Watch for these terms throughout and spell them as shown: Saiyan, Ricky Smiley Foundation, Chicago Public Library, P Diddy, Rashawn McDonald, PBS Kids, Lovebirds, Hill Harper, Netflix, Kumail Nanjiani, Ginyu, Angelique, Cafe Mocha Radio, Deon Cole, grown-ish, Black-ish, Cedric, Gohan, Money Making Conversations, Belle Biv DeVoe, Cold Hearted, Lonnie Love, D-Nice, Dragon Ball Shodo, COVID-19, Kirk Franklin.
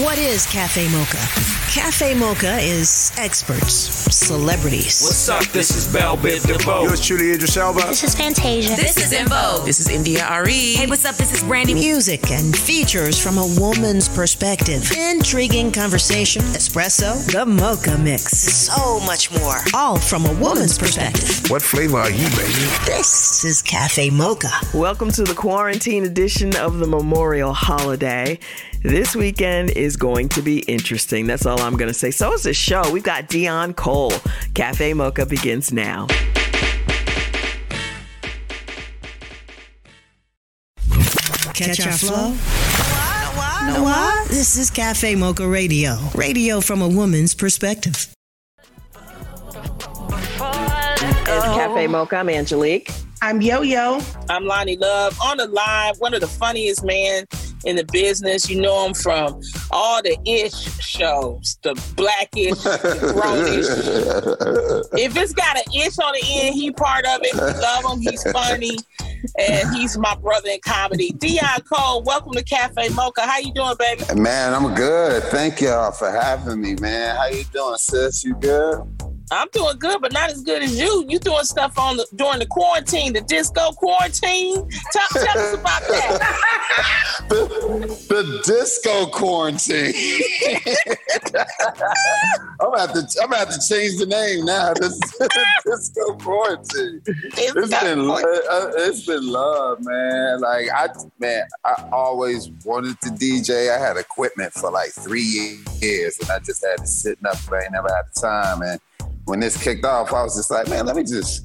What is Cafe Mocha? Cafe Mocha is experts, celebrities. What's up? This is Belle Biv DeVoe. Yours truly, Idris Elba. This is Fantasia. This is In Vogue. This is India Ari. Hey, what's up? This is Brandy. Music and features from a woman's perspective. Intriguing conversation, espresso, the mocha mix. So much more. All from a woman's perspective. What flavor are you, baby? This is Cafe Mocha. Welcome to the quarantine edition of the Memorial Holiday. This weekend is going to be interesting. That's all I'm going to say. So is this show. We've got Deon Cole. Cafe Mocha begins now. Catch our flow? No, why? This is Cafe Mocha Radio. Radio from a woman's perspective. It's Cafe Mocha. I'm Angelique. I'm Yo-Yo. I'm Lonnie Love. On the line, one of the funniest men in the business. You know him from all the ish shows, the Black-ish, the grown-ish. If it's got an ish on the end, he part of it. We love him. He's funny. And he's my brother in comedy. Deon Cole, welcome to Cafe Mocha. How you doing, baby? Man, I'm good. Thank y'all for having me, man. How you doing, sis? You good? I'm doing good, but not as good as you. You doing stuff on during the quarantine, the disco quarantine. Tell us about that. the disco quarantine. I'm gonna have to change the name now. This is the disco quarantine. It's been love, man. Like I always wanted to DJ. I had equipment for like 3 years, and I just had it sitting up. I ain't never had the time, man. When this kicked off, I was just like, man, let me just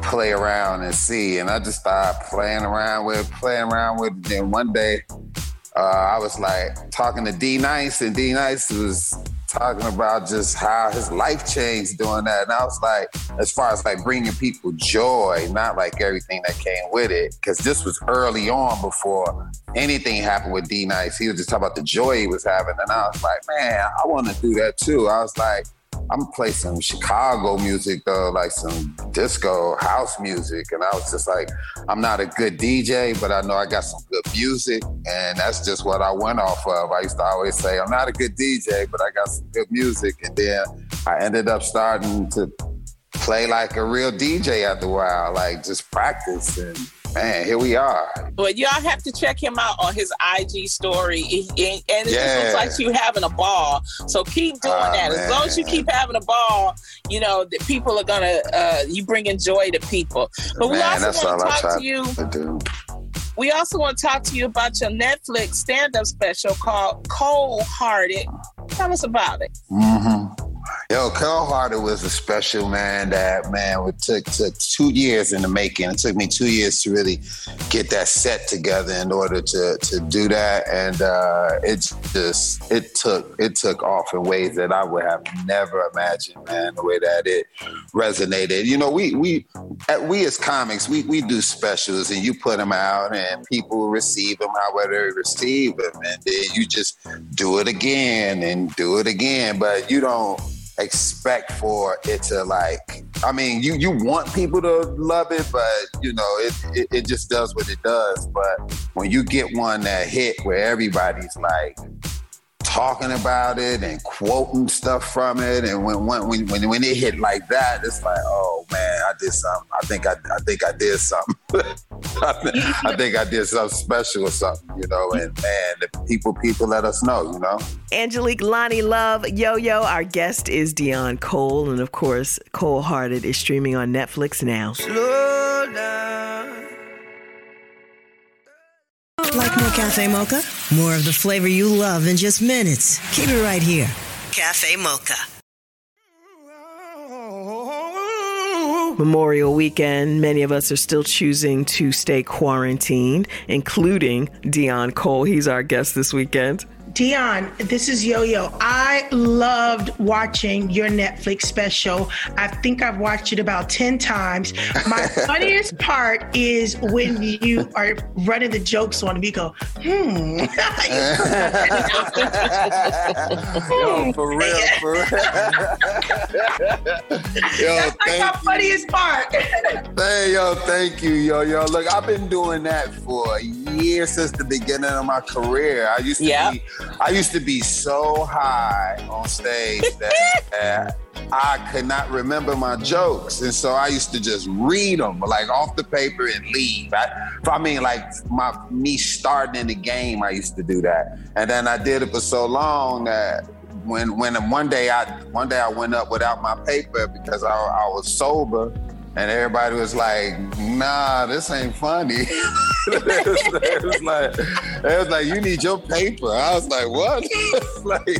play around and see. And I just started playing around with it. Then one day, I was like talking to D-Nice, and D-Nice was talking about just how his life changed doing that. And I was like, as far as like bringing people joy, not like everything that came with it. Because this was early on before anything happened with D-Nice. He was just talking about the joy he was having. And I was like, man, I want to do that too. I was like, I'm gonna play some Chicago music though, like some disco house music. And I was just like, I'm not a good DJ, but I know I got some good music. And that's just what I went off of. I used to always say, I'm not a good DJ, but I got some good music. And then I ended up starting to play like a real DJ after a while, like just practice. And man, here we are. Well, y'all have to check him out on his IG story. And it just looks like you having a ball. So keep doing that. Man. As long as you keep having a ball, you know, that people are going to, you bringing joy to people. But man, we also want to talk to you. We also want to talk to you about your Netflix stand-up special called Cold Hearted. Tell us about it. Mm-hmm. Yo, Cold Hearted was a special, man, that took 2 years in the making. It took me 2 years to really get that set together in order to do that. And it took off in ways that I would have never imagined, man, the way that it resonated. You know, we as comics, we do specials and you put them out and people receive them however they receive them. And then you just do it again and do it again, but you don't expect for it to you want people to love it, but you know, it just does what it does. But when you get one that hit where everybody's like talking about it and quoting stuff from it, and when it hit like that, it's like, oh man, I did something. I think I did something. I think I did something special or something, you know. And man, the people let us know, you know. Angelique, Lonnie Love, Yo-Yo. Our guest is Deon Cole, and of course, Cold Hearted is streaming on Netflix now. Slow down. Like more Cafe Mocha? More of the flavor you love in just minutes. Keep it right here. Cafe Mocha. Memorial weekend, many of us are still choosing to stay quarantined, including Deon Cole. He's our guest this weekend. Deon, this is Yo-Yo. I loved watching your Netflix special. I think I've watched it about 10 times. My funniest part is when you are running the jokes on me. You go, Yo, for real. Yo, that's like my funniest part. Hey, yo, thank you, Yo-Yo. Look, I've been doing that for years since the beginning of my career. I used to be I used to be so high on stage that I could not remember my jokes. And so I used to just read them like off the paper and leave. Me starting in the game, I used to do that. And then I did it for so long that one day I went up without my paper because I was sober. And everybody was like, nah, this ain't funny. It was like, you need your paper. I was like, what?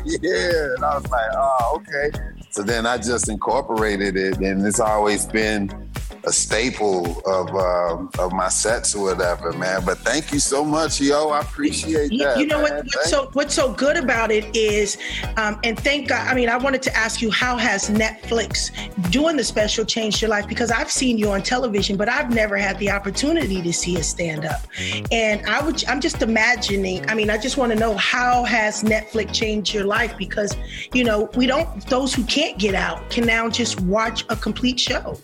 Yeah. And I was like, oh, okay. So then I just incorporated it. And it's always been a staple of my sets or whatever, man. But thank you so much, yo. I appreciate that. You know what, what's so good about it is, and thank God, I mean, I wanted to ask you, how has Netflix doing the special changed your life? Because I've seen you on television, but I've never had the opportunity to see a stand-up. And I'm just imagining, I mean, I just want to know, how has Netflix changed your life? Because, you know, those who can't get out can now just watch a complete show.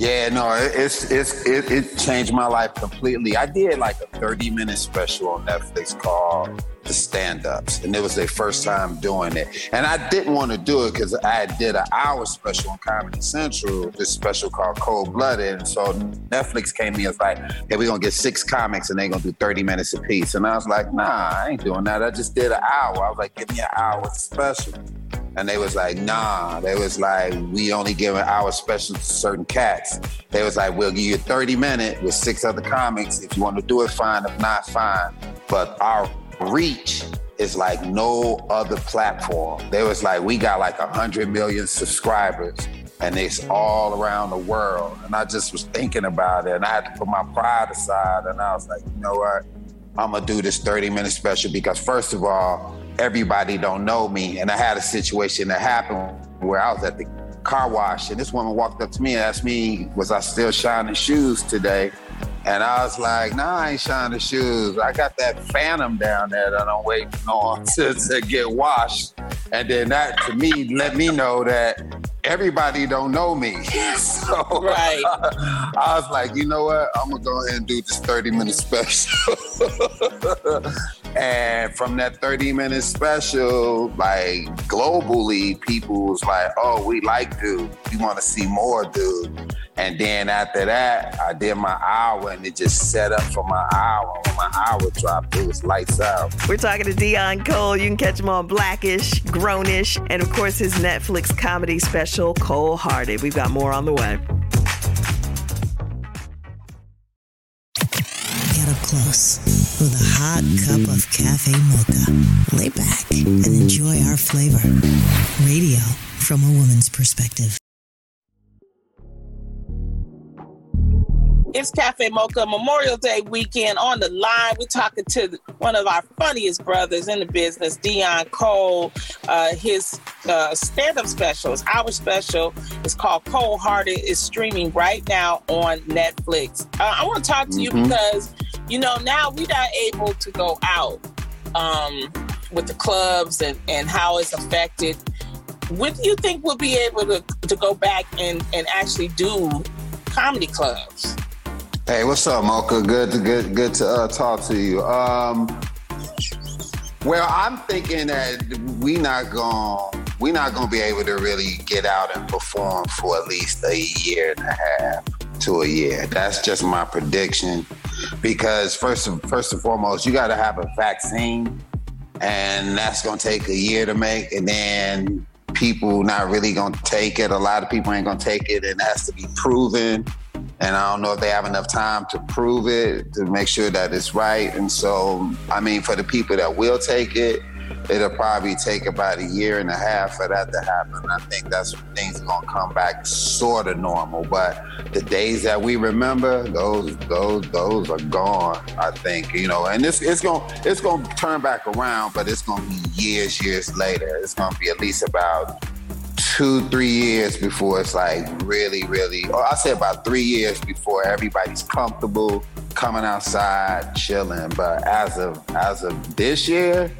Yeah, no, it changed my life completely. I did like a 30-minute special on Netflix called The Stand-Ups, and it was their first time doing it. And I didn't want to do it because I did an hour special on Comedy Central, this special called Cold-Blooded. And so Netflix came to me and was like, hey, we're going to get 6 comics and they're going to do 30 minutes apiece. And I was like, nah, I ain't doing that. I just did an hour. I was like, give me an hour special. And they was like, nah. They was like, we only give an hour special to certain cats. They was like, we'll give you a 30-minute with 6 other comics. If you want to do it, fine. If not, fine. But our reach is like no other platform. They was like, we got like 100 million subscribers, and it's all around the world. And I just was thinking about it, and I had to put my pride aside. And I was like, you know what? I'm going to do this 30-minute special because, first of all, everybody don't know me. And I had a situation that happened where I was at the car wash and this woman walked up to me and asked me, was I still shining shoes today? And I was like, nah, I ain't shining shoes. I got that phantom down there that I'm waiting on to get washed. And then that, to me, let me know that everybody don't know me. So right. I was like, you know what? I'm going to go ahead and do this 30-minute special. And from that 30-minute special, like globally, people was like, oh, we like dude. We want to see more dude. And then after that, I did my hour, and it just set up for my hour. When my hour dropped, it was lights out. We're talking to Deon Cole. You can catch him on Black-ish, Grown-ish, and of course his Netflix comedy special, Cold Hearted. We've got more on the way. Get up close with a hot cup of Cafe Mocha. Lay back and enjoy our flavor. Radio from a woman's perspective. It's Cafe Mocha Memorial Day weekend. On the line, we're talking to one of our funniest brothers in the business, Deon Cole. His stand-up special, his hour special, is called Cold Hearted. It's streaming right now on Netflix. I want to talk to you because, you know, now we're not able to go out with the clubs and how it's affected. What do you think we'll be able to go back and actually do comedy clubs? Hey, what's up, Mocha? Good to talk to you. Well, I'm thinking that we not gonna be able to really get out and perform for at least a year and a half to a year. That's just my prediction, because first and foremost, you got to have a vaccine, and that's gonna take a year to make, and then people not really gonna take it. A lot of people ain't gonna take it, and it has to be proven. And I don't know if they have enough time to prove it, to make sure that it's right. And so, I mean, for the people that will take it, it'll probably take about a year and a half for that to happen. I think that's when things are gonna come back sort of normal. But the days that we remember, those are gone, I think, you know. And it's gonna turn back around, but it's gonna be years later. It's gonna be at least about 2-3 years before it's like really, or I say about 3 years before everybody's comfortable coming outside, chilling. But as of this year,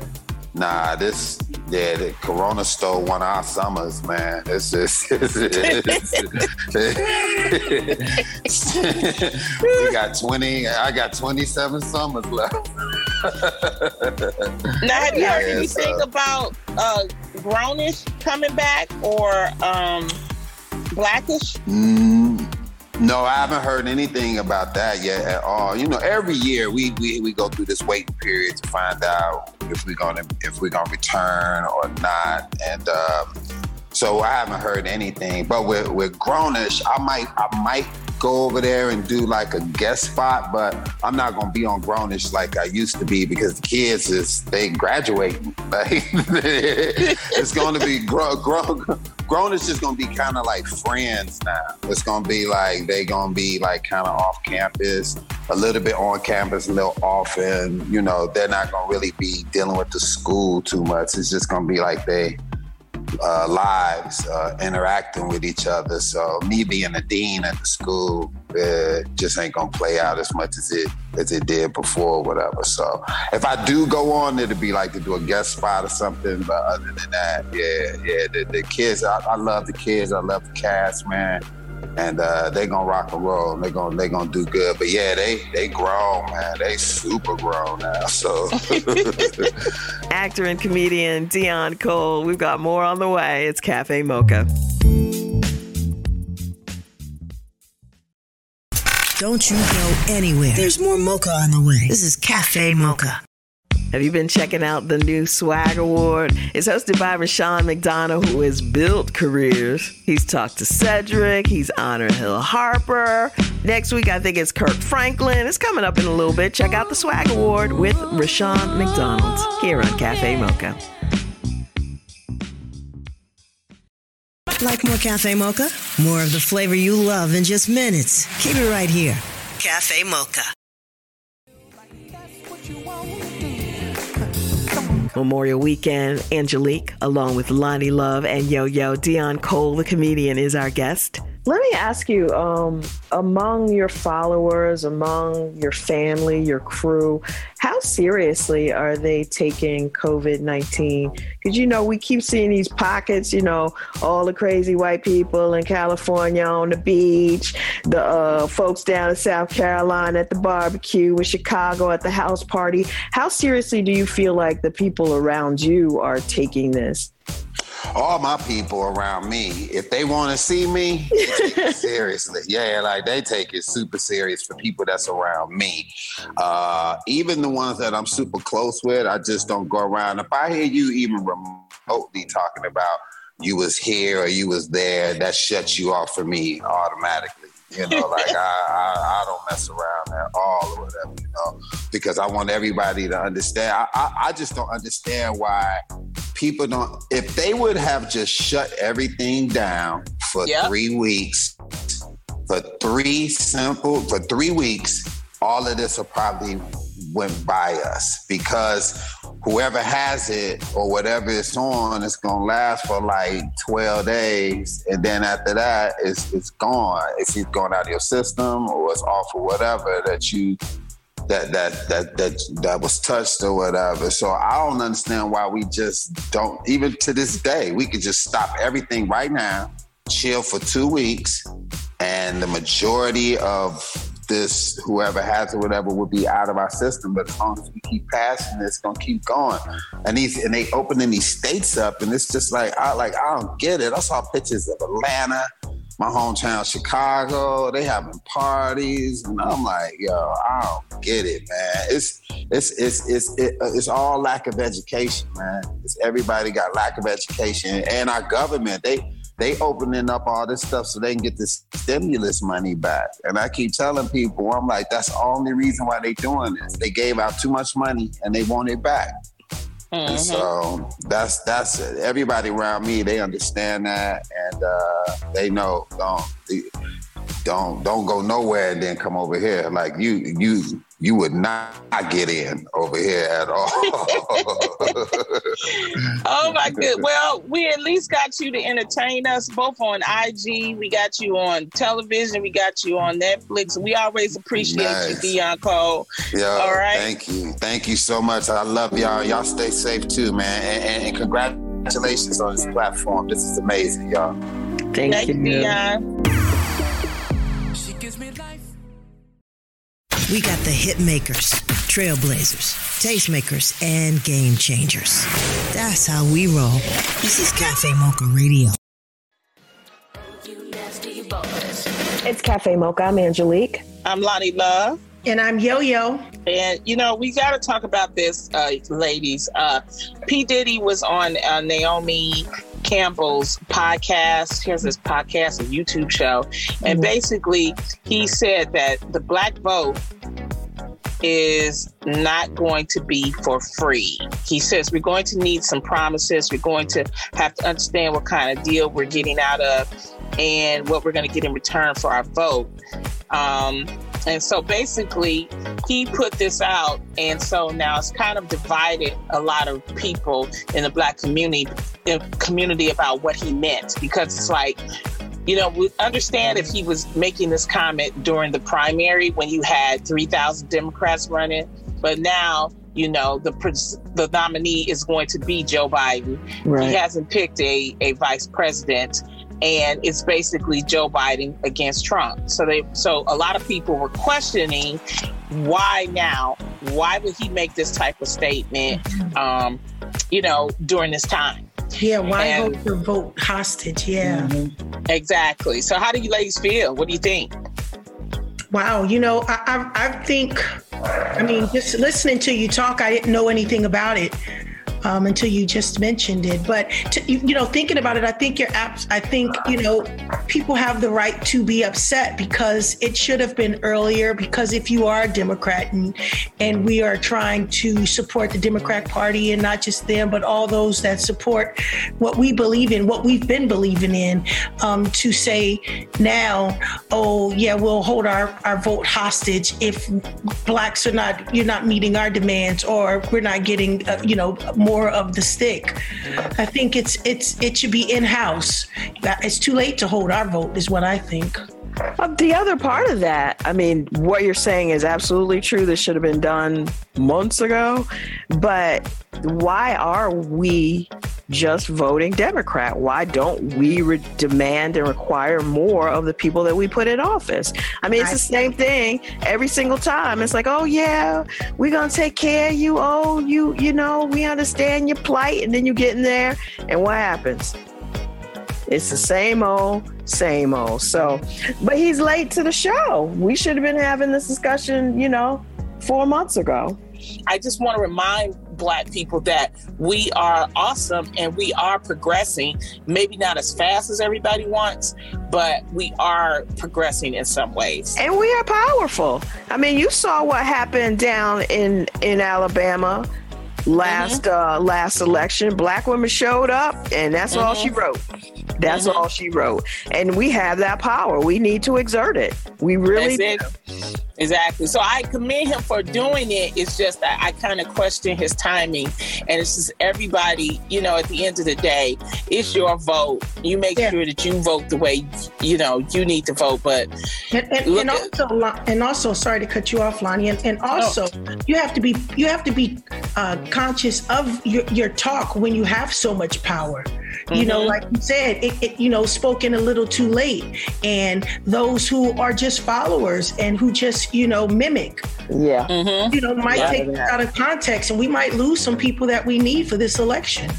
the Corona stole one of our summers, man. It's just, we got 27 summers left. Now, have you heard anything about grown-ish coming back or Black-ish? No, I haven't heard anything about that yet at all. You know, every year we go through this waiting period to find out if we're gonna return or not, and so I haven't heard anything. But with grown-ish, I might go over there and do like a guest spot, but I'm not gonna be on grown-ish like I used to be because the kids they graduating. Like, it's gonna be grown-ish is gonna be kind of like Friends now. It's gonna be like they gonna be like kind of off campus, a little bit on campus, a little off, and you know they're not gonna really be dealing with the school too much. It's just gonna be like they lives interacting with each other. So me being the dean at the school just ain't gonna play out as much as it did before or whatever. So if I do go on, it'll be like to do a guest spot or something. But other than that, the kids, I love the kids. I love the cast, man. And they gonna rock and roll. They gonna do good. But yeah, they grown, man. They super grown now. So actor and comedian Deon Cole. We've got more on the way. It's Cafe Mocha. Don't you go anywhere. There's more mocha on the way. This is Cafe Mocha. Have you been checking out the new Swag Award? It's hosted by Rashawn McDonald, who has built careers. He's talked to Cedric. He's honored Hill Harper. Next week, I think it's Kirk Franklin. It's coming up in a little bit. Check out the Swag Award with Rashawn McDonald here on Cafe Mocha. Like more Cafe Mocha? More of the flavor you love in just minutes. Keep it right here. Cafe Mocha. Memorial Weekend, Angelique, along with Lonnie Love and Yo-Yo, Deon Cole, the comedian, is our guest. Let me ask you, among your followers, among your family, your crew, how seriously are they taking COVID-19? Because, you know, we keep seeing these pockets, you know, all the crazy white people in California on the beach, the folks down in South Carolina at the barbecue, in Chicago at the house party. How seriously do you feel like the people around you are taking this? All my people around me, if they want to see me, they take it seriously. Yeah, like they take it super serious for people that's around me. Even the ones that I'm super close with, I just don't go around. If I hear you even remotely talking about you was here or you was there, that shuts you off for me automatically. You know, like I don't mess around at all or whatever, you know, because I want everybody to understand. I just don't understand why people don't, if they would have just shut everything down for 3 weeks, for 3 weeks, all of this will probably went by us because whoever has it or whatever it's on, it's gonna last for like 12 days. And then after that, it's gone. It's either going out of your system or it's off or whatever that you that was touched or whatever. So I don't understand why we just don't, even to this day, we could just stop everything right now, chill for 2 weeks, and the majority of this, whoever has it, whatever, will be out of our system. But as long as we keep passing this, it's gonna keep going. And they opening these states up, and it's just like I don't get it. I saw pictures of Atlanta, my hometown, Chicago. They having parties, and I'm like, yo, I don't get it, man. It's all lack of education, man. It's everybody got lack of education, and our government they opening up all this stuff so they can get this stimulus money back. And I keep telling people, I'm like, that's the only reason why they doing this. They gave out too much money and they want it back. Mm-hmm. And so that's it. Everybody around me, they understand that. And they know, don't go nowhere and then come over here. Like you would not get in over here at all. Oh my good. Well, we at least got you to entertain us both on IG. We got you on television. We got you on Netflix. We always appreciate you, Deon Cole. Yo, all right. Thank you. Thank you so much. I love y'all. Y'all stay safe too, man. And congratulations on this platform. This is amazing, y'all. Thank you, Deon. She gives me life. We got the hit makers, trailblazers, tastemakers, and game changers. That's how we roll. This is Cafe Mocha Radio. It's Cafe Mocha. I'm Angelique. I'm Lonnie Love. And I'm Yo-Yo. And, you know, we got to talk about this, ladies. P Diddy was on Naomi Campbell's podcast. He has this podcast, a YouTube show. And basically, he said that the black vote is not going to be for free. He says we're going to need some promises. We're going to have to understand what kind of deal we're getting out of and what we're going to get in return for our vote. And so basically, he put this out, and so now it's kind of divided a lot of people in the black community about what he meant, because it's like, you know, we understand if he was making this comment during the primary when you had 3,000 Democrats running, but now, you know, the nominee is going to be Joe Biden. Right. He hasn't picked a vice president. And it's basically Joe Biden against Trump. So a lot of people were questioning why now? Why would he make this type of statement, you know, during this time? Yeah, why hold the vote hostage? Yeah. Mm-hmm. Exactly. So how do you ladies feel? What do you think? Wow. You know, I think, I mean, just listening to you talk, I didn't know anything about it. Until you just mentioned it. But, you know, thinking about it, I think you know, people have the right to be upset because it should have been earlier, because if you are a Democrat and we are trying to support the Democrat Party and not just them, but all those that support what we believe in, what we've been believing in, to say now, oh, yeah, we'll hold our vote hostage if blacks you're not meeting our demands, or we're not getting, you know, more of the stick. I think it should be in-house. It's too late to hold our vote is what I think. The other part of that, I mean, what you're saying is absolutely true. This should have been done months ago. But why are we just voting Democrat? Why don't we demand and require more of the people that we put in office? I mean, it's the same thing every single time. It's like, oh yeah, we're gonna take care of you. Oh, you know, we understand your plight. And then you get in there, and what happens? It's the same old, same old. So, but he's late to the show. We should have been having this discussion, you know, 4 months ago. I just want to remind black people that we are awesome and we are progressing, maybe not as fast as everybody wants, but we are progressing in some ways. And we are powerful. I mean, you saw what happened down in Alabama last election. Black women showed up, and that's all she wrote. That's all she wrote. And we have that power. We need to exert it. We really do. Exactly. So I commend him for doing it. It's just that I kind of question his timing. And it's just everybody, you know, at the end of the day, it's your vote. You make sure that you vote the way, you know, you need to vote. But and also, sorry to cut you off, Lonnie. And also, you have to be conscious of your talk when you have so much power. You know, like you said, it you know, spoken a little too late. And those who are just followers and who just, you know, mimic, you know, might take it out of context, and we might lose some people that we need for this election.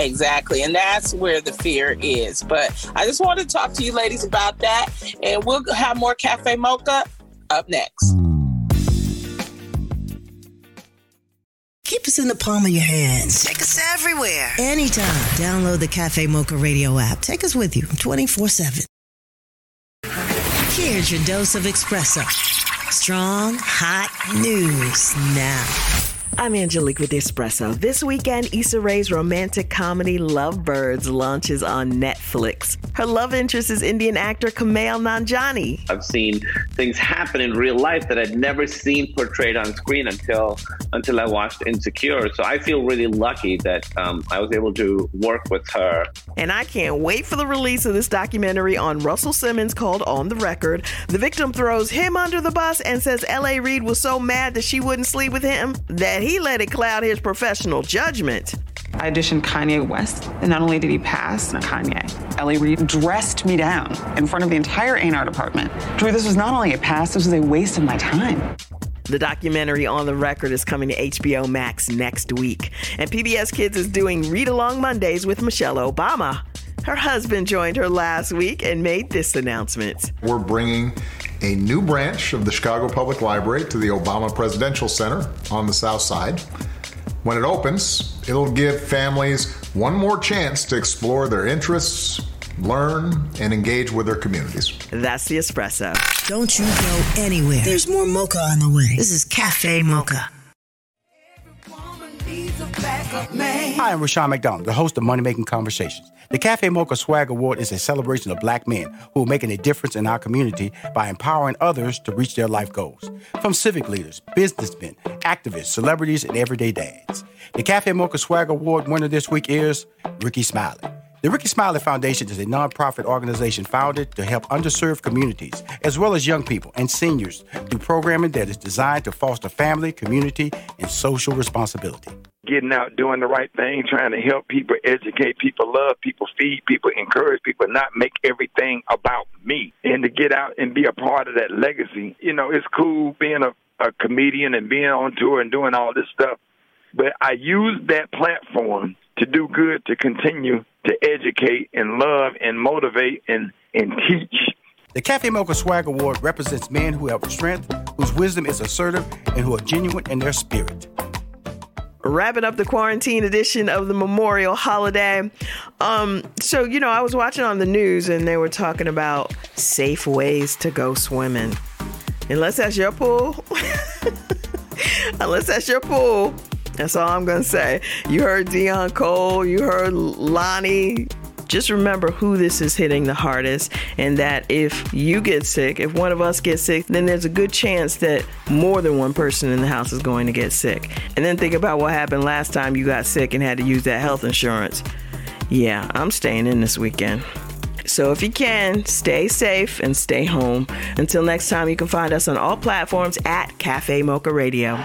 Exactly. And that's where the fear is. But I just want to talk to you ladies about that. And we'll have more Cafe Mocha up next. Keep us in the palm of your hands. Take us everywhere. Anytime. Download the Cafe Mocha Radio app. Take us with you 24/7. Here's your dose of espresso. Strong, hot news now. I'm Angelique with Espresso. This weekend, Issa Rae's romantic comedy Lovebirds launches on Netflix. Her love interest is Indian actor Kumail Nanjiani. I've seen things happen in real life that I'd never seen portrayed on screen until I watched Insecure. So I feel really lucky that I was able to work with her. And I can't wait for the release of this documentary on Russell Simmons called On the Record. The victim throws him under the bus and says L.A. Reid was so mad that she wouldn't sleep with him that he let it cloud his professional judgment. I auditioned Kanye West, and not only did he pass, L.A. Reid dressed me down in front of the entire A&R department. Drew, this was not only a pass, this was a waste of my time. The documentary On the Record is coming to HBO Max next week. And PBS Kids is doing Read Along Mondays with Michelle Obama. Her husband joined her last week and made this announcement. We're bringing a new branch of the Chicago Public Library to the Obama Presidential Center on the South Side. When it opens, it'll give families one more chance to explore their interests, learn, and engage with their communities. That's the espresso. Don't you go anywhere. There's more mocha on the way. This is Cafe Mocha. Hi, I'm Rashawn McDonald, the host of Money Making Conversations. The Cafe Mocha Swag Award is a celebration of black men who are making a difference in our community by empowering others to reach their life goals. From civic leaders, businessmen, activists, celebrities, and everyday dads. The Cafe Mocha Swag Award winner this week is Ricky Smiley. The Ricky Smiley Foundation is a nonprofit organization founded to help underserved communities, as well as young people and seniors, through programming that is designed to foster family, community, and social responsibility. Getting out, doing the right thing, trying to help people, educate people, love people, feed people, encourage people, not make everything about me. And to get out and be a part of that legacy. You know, it's cool being a comedian and being on tour and doing all this stuff. But I use that platform to do good, to continue to educate and love and motivate and teach. The Cafe Mocha Swag Award represents men who have strength, whose wisdom is assertive, and who are genuine in their spirit. Wrapping up the quarantine edition of the Memorial Holiday. So, I was watching on the news and they were talking about safe ways to go swimming. Unless that's your pool. That's all I'm going to say. You heard Deon Cole. You heard Lonnie. Just remember who this is hitting the hardest, and that if you get sick, if one of us gets sick, then there's a good chance that more than one person in the house is going to get sick. And then think about what happened last time you got sick and had to use that health insurance. Yeah, I'm staying in this weekend. So if you can, stay safe and stay home. Until next time, you can find us on all platforms at Cafe Mocha Radio.